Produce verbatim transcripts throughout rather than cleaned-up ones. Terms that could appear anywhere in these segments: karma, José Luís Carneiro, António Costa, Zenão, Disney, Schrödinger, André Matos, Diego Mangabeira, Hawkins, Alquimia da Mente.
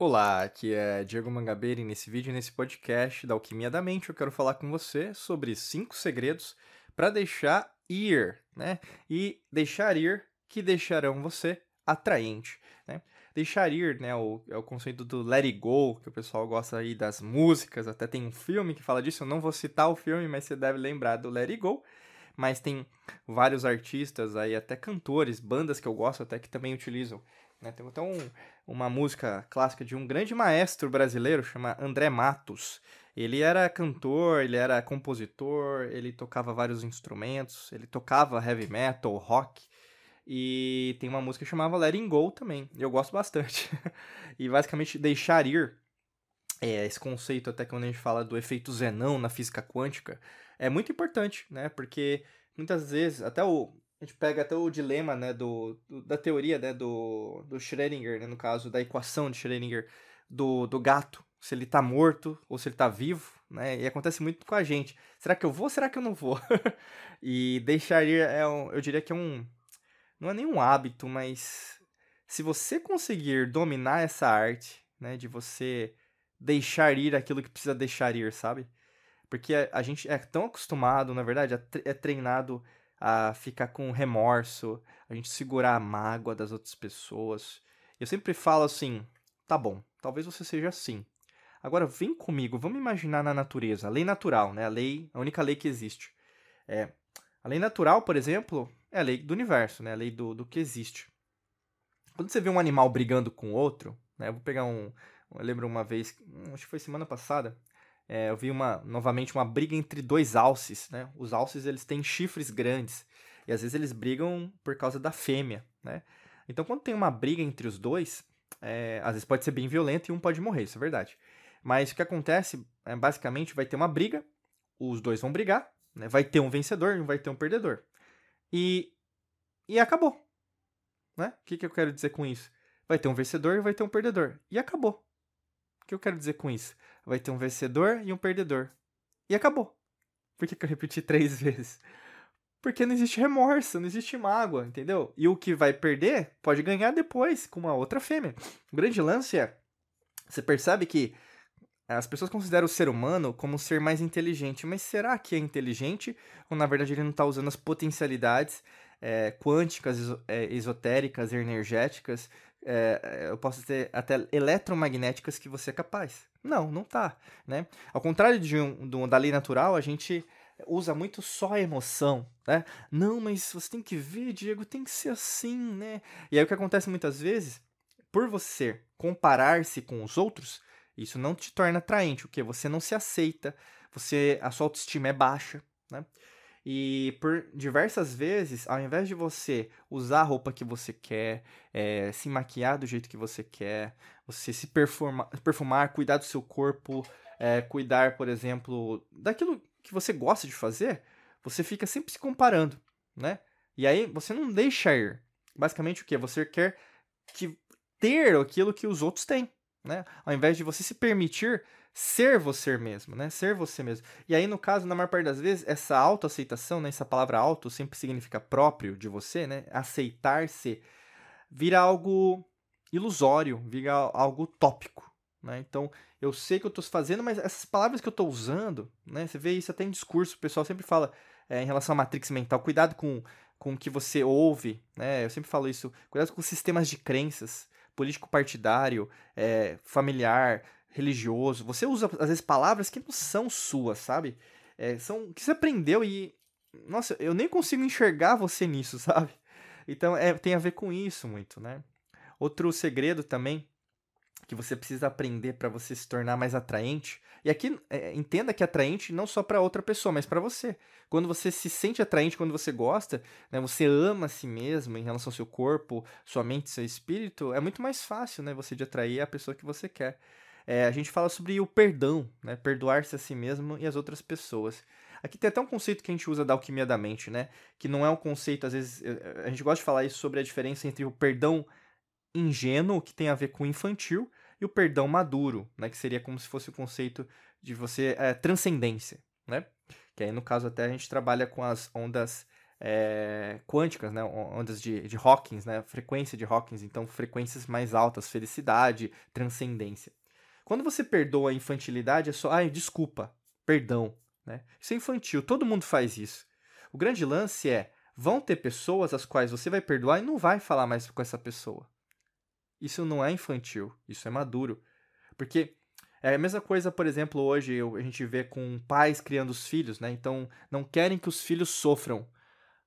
Olá, aqui é Diego Mangabeira e nesse vídeo, nesse podcast da Alquimia da Mente, eu quero falar com você sobre cinco segredos para deixar ir, né? E deixar ir que deixarão você atraente, né? Deixar ir, né, o, é o conceito do let it go, que o pessoal gosta aí das músicas, até tem um filme que fala disso, eu não vou citar o filme, mas você deve lembrar do let it go, mas tem vários artistas aí, até cantores, bandas que eu gosto até que também utilizam, né? Tem até um, uma música clássica de um grande maestro brasileiro, chama André Matos. Ele era cantor, ele era compositor, ele tocava vários instrumentos, ele tocava heavy metal, rock, e tem uma música que chamava Letting Go também, eu gosto bastante. E basicamente deixar ir, é, esse conceito até quando a gente fala do efeito Zenão na física quântica, é muito importante, né? Porque muitas vezes, até o... a gente pega até o dilema, né, do, do, da teoria, né, do, do Schrödinger, né, no caso, da equação de Schrödinger, do, do gato, se ele tá morto ou se ele tá vivo, né, e acontece muito com a gente. Será que eu vou ou será que eu não vou? E deixar ir, é um, eu diria que é um, não é nenhum hábito, mas se você conseguir dominar essa arte, né, de você deixar ir aquilo que precisa deixar ir, sabe? Porque a, a gente é tão acostumado, na verdade, é treinado a ficar com remorso, a gente segurar a mágoa das outras pessoas. Eu sempre falo assim, tá bom, talvez você seja assim. Agora vem comigo, vamos imaginar na natureza, a lei natural, né? A lei, a única lei que existe. É, a lei natural, por exemplo, é a lei do universo, né? A lei do, do que existe. Quando você vê um animal brigando com outro, né? Eu vou pegar um... Eu lembro uma vez, acho que foi semana passada, É, eu vi uma, novamente uma briga entre dois alces, né? Os alces, eles têm chifres grandes e às vezes eles brigam por causa da fêmea, né? Então, quando tem uma briga entre os dois, é, às vezes pode ser bem violento e um pode morrer, isso é verdade. Mas o que acontece, é, basicamente, vai ter uma briga, os dois vão brigar, né? Vai ter um vencedor e vai ter um perdedor. E, e acabou, né? O que, que eu quero dizer com isso? Vai ter um vencedor e vai ter um perdedor. E acabou. O que eu quero dizer com isso? Vai ter um vencedor e um perdedor. E acabou. Por que, que eu repeti três vezes? Porque não existe remorso, não existe mágoa, entendeu? E o que vai perder pode ganhar depois com uma outra fêmea. O grande lance é... Você percebe que as pessoas consideram o ser humano como um ser mais inteligente. Mas será que é inteligente? Ou na verdade ele não está usando as potencialidades é, quânticas, esotéricas, energéticas... É, eu posso dizer até eletromagnéticas que você é capaz. Não, não tá, né? Ao contrário de um, do, da lei natural, a gente usa muito só a emoção, né? Não, mas você tem que ver, Diego, tem que ser assim, né? E aí o que acontece muitas vezes, por você comparar-se com os outros, isso não te torna atraente, o quê? Você não se aceita, você, a sua autoestima é baixa, né? E por diversas vezes, ao invés de você usar a roupa que você quer, é, se maquiar do jeito que você quer, você se perfuma, perfumar, cuidar do seu corpo, é, cuidar, por exemplo, daquilo que você gosta de fazer, você fica sempre se comparando, né? E aí você não deixa ir. Basicamente o quê? Você quer que, ter aquilo que os outros têm, né? Ao invés de você se permitir ser você mesmo, né? Ser você mesmo. E aí, no caso, na maior parte das vezes, essa autoaceitação, né? Essa palavra auto sempre significa próprio de você, né? Aceitar-se vira algo ilusório, vira algo utópico, né? Então, eu sei que eu estou fazendo, mas essas palavras que eu estou usando, né? Você vê isso até em discurso, o pessoal sempre fala é, em relação à matrix mental, cuidado com, com o que você ouve, né? Eu sempre falo isso, cuidado com sistemas de crenças, político-partidário, é, familiar, religioso, você usa, às vezes, palavras que não são suas, sabe? É, são que você aprendeu e... Nossa, eu nem consigo enxergar você nisso, sabe? Então, é, tem a ver com isso muito, né? Outro segredo também que você precisa aprender para você se tornar mais atraente. E aqui, é, entenda que é atraente não só para outra pessoa, mas para você. Quando você se sente atraente, quando você gosta, né, você ama a si mesmo em relação ao seu corpo, sua mente, seu espírito, é muito mais fácil, né, você de atrair a pessoa que você quer. É, a gente fala sobre o perdão, né? Perdoar-se a si mesmo e as outras pessoas. Aqui tem até um conceito que a gente usa da alquimia da mente, né? Que não é um conceito, às vezes, a gente gosta de falar isso sobre a diferença entre o perdão ingênuo, que tem a ver com infantil, e o perdão maduro, né? Que seria como se fosse o conceito de você, é, transcendência, né? Que aí, no caso, até a gente trabalha com as ondas é, quânticas, né? Ondas de, de Hawkins, né? Frequência de Hawkins, então frequências mais altas, felicidade, transcendência. Quando você perdoa a infantilidade, é só, ai, desculpa, perdão, né? Isso é infantil, todo mundo faz isso. O grande lance é, vão ter pessoas às quais você vai perdoar e não vai falar mais com essa pessoa. Isso não é infantil, isso é maduro. Porque é a mesma coisa, por exemplo, hoje a gente vê com pais criando os filhos, né? Então, não querem que os filhos sofram.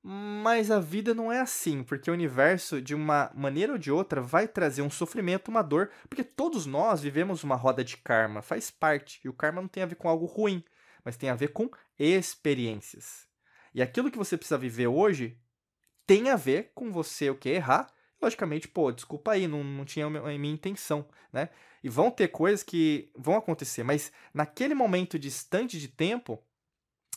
Mas a vida não é assim, porque o universo, de uma maneira ou de outra, vai trazer um sofrimento, uma dor, porque todos nós vivemos uma roda de karma, faz parte. E o karma não tem a ver com algo ruim, mas tem a ver com experiências. E aquilo que você precisa viver hoje tem a ver com você o que errar. Logicamente, pô, desculpa aí, não, não tinha a minha intenção, né? E vão ter coisas que vão acontecer, mas naquele momento distante de tempo,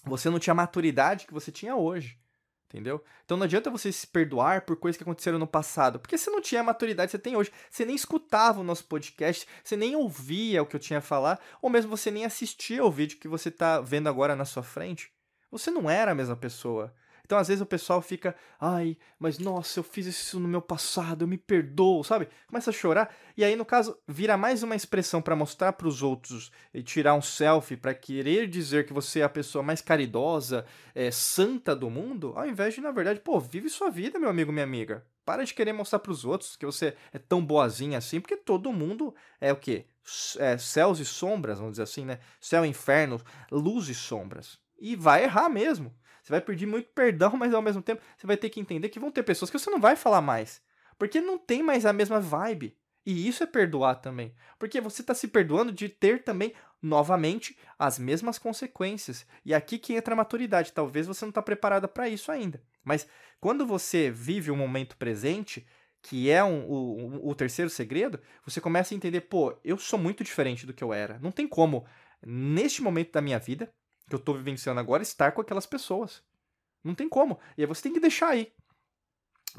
você não tinha a maturidade que você tinha hoje, entendeu? Então não adianta você se perdoar por coisas que aconteceram no passado, porque você não tinha a maturidade que você tem hoje, você nem escutava o nosso podcast, você nem ouvia o que eu tinha a falar, ou mesmo você nem assistia o vídeo que você tá vendo agora na sua frente. Você não era a mesma pessoa. Então, às vezes, o pessoal fica, ai, mas nossa, eu fiz isso no meu passado, eu me perdoo, sabe? Começa a chorar. E aí, no caso, vira mais uma expressão para mostrar para os outros e tirar um selfie para querer dizer que você é a pessoa mais caridosa, é, santa do mundo, ao invés de, na verdade, pô, vive sua vida, meu amigo, minha amiga. Para de querer mostrar para os outros que você é tão boazinha assim, porque todo mundo é o quê? É, céus e sombras, vamos dizer assim, né? Céu e inferno, luz e sombras. E vai errar mesmo. Você vai pedir muito perdão, mas ao mesmo tempo você vai ter que entender que vão ter pessoas que você não vai falar mais. Porque não tem mais a mesma vibe. E isso é perdoar também. Porque você está se perdoando de ter também, novamente, as mesmas consequências. E aqui que entra a maturidade. Talvez você não está preparada para isso ainda. Mas quando você vive o momento presente, que é um, o, o terceiro segredo, você começa a entender, pô, eu sou muito diferente do que eu era. Não tem como, neste momento da minha vida, que eu tô vivenciando agora, estar com aquelas pessoas. Não tem como. E aí você tem que deixar aí.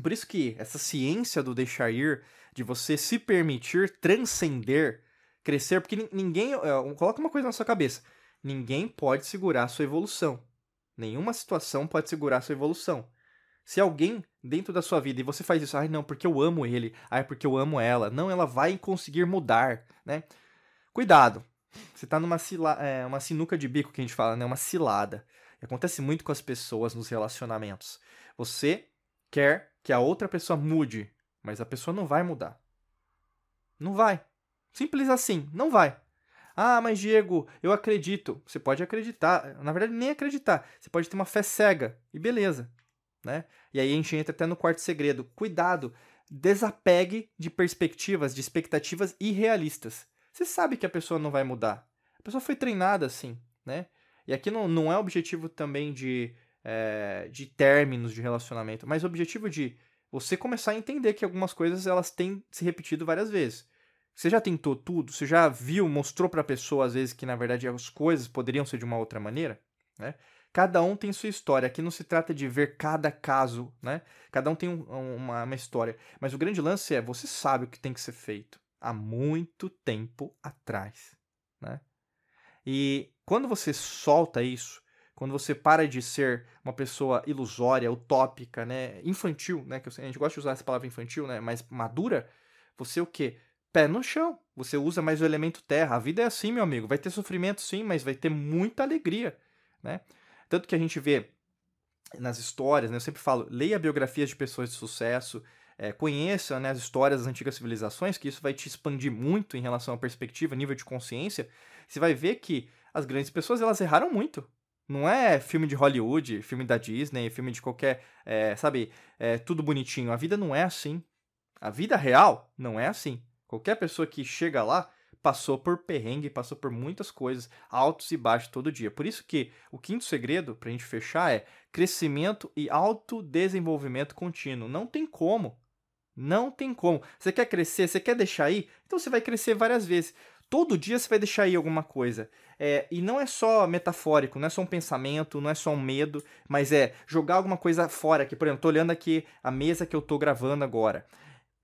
Por isso que essa ciência do deixar ir, de você se permitir transcender, crescer, porque ninguém... Coloca uma coisa na sua cabeça. Ninguém pode segurar a sua evolução. Nenhuma situação pode segurar a sua evolução. Se alguém dentro da sua vida, e você faz isso, ai não, porque eu amo ele, ai porque eu amo ela, não, ela vai conseguir mudar, né? Cuidado. Você tá numa cila... é, uma sinuca de bico que a gente fala, né? Uma cilada. E acontece muito com as pessoas nos relacionamentos. Você quer que a outra pessoa mude, mas a pessoa não vai mudar. Não vai. Simples assim, não vai. Ah, mas Diego, eu acredito. Você pode acreditar. Na verdade, nem acreditar. Você pode ter uma fé cega. E beleza, né? E aí a gente entra até no quarto segredo. Cuidado. Desapegue de perspectivas, de expectativas irrealistas. Você sabe que a pessoa não vai mudar. A pessoa foi treinada assim, né? E aqui não, não é objetivo também de, é, de términos de relacionamento, mas o objetivo de você começar a entender que algumas coisas elas têm se repetido várias vezes. Você já tentou tudo? Você já viu, mostrou para a pessoa às vezes que, na verdade, as coisas poderiam ser de uma outra maneira, né? Cada um tem sua história. Aqui não se trata de ver cada caso, né? Cada um tem um, uma, uma história. Mas o grande lance é, você sabe o que tem que ser feito. Há muito tempo atrás, né? E quando você solta isso, quando você para de ser uma pessoa ilusória, utópica, né? Infantil, né? Que a gente gosta de usar essa palavra infantil, né? Mas madura, você o quê? Pé no chão. Você usa mais o elemento terra. A vida é assim, meu amigo. Vai ter sofrimento, sim, mas vai ter muita alegria, né? Tanto que a gente vê nas histórias, né? Eu sempre falo, leia biografias de pessoas de sucesso, É, conheça, né, as histórias das antigas civilizações, que isso vai te expandir muito em relação à perspectiva, nível de consciência. Você vai ver que as grandes pessoas, elas erraram muito. Não é filme de Hollywood, filme da Disney, filme de qualquer, é, sabe, é, tudo bonitinho. A vida não é assim. A vida real não é assim. Qualquer pessoa que chega lá passou por perrengue, passou por muitas coisas, altos e baixos todo dia. Por isso que o quinto segredo, pra gente fechar, é crescimento e autodesenvolvimento contínuo. Não tem como. Não tem como. Você quer crescer? Você quer deixar ir? Então você vai crescer várias vezes. Todo dia você vai deixar ir alguma coisa. É, e não é só metafórico, não é só um pensamento, não é só um medo, mas é jogar alguma coisa fora aqui. Por exemplo, tô olhando aqui a mesa que eu tô gravando agora.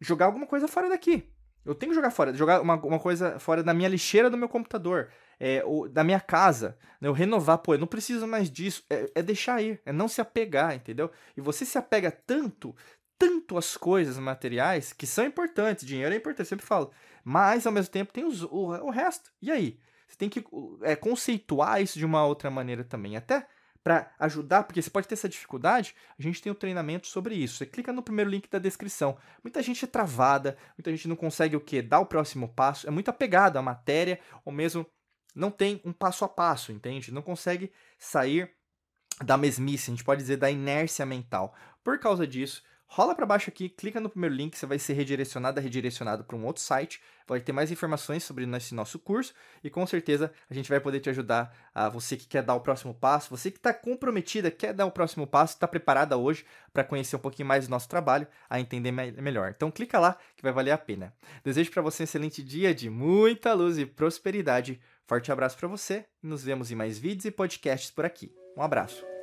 Jogar alguma coisa fora daqui. Eu tenho que jogar fora, jogar uma, uma coisa fora da minha lixeira do meu computador, é, ou da minha casa, né? Eu renovar, pô, eu não preciso mais disso, é, é deixar ir, é não se apegar, entendeu? E você se apega tanto, tanto às coisas materiais, que são importantes, dinheiro é importante, eu sempre falo, mas ao mesmo tempo tem os, o, o resto, e aí? Você tem que é, conceituar isso de uma outra maneira também, até para ajudar, porque você pode ter essa dificuldade, a gente tem um treinamento sobre isso. Você clica no primeiro link da descrição. Muita gente é travada, muita gente não consegue o quê? Dar o próximo passo, é muito apegado à matéria, ou mesmo não tem um passo a passo, entende? Não consegue sair da mesmice, a gente pode dizer da inércia mental. Por causa disso, rola para baixo aqui, clica no primeiro link, você vai ser redirecionado, redirecionado para um outro site, vai ter mais informações sobre esse nosso curso e com certeza a gente vai poder te ajudar, a você que quer dar o próximo passo, você que está comprometida, quer dar o próximo passo, está preparada hoje para conhecer um pouquinho mais do nosso trabalho, a entender me- melhor. Então clica lá que vai valer a pena. Desejo para você um excelente dia de muita luz e prosperidade. Forte abraço para você, nos vemos em mais vídeos e podcasts por aqui. Um abraço.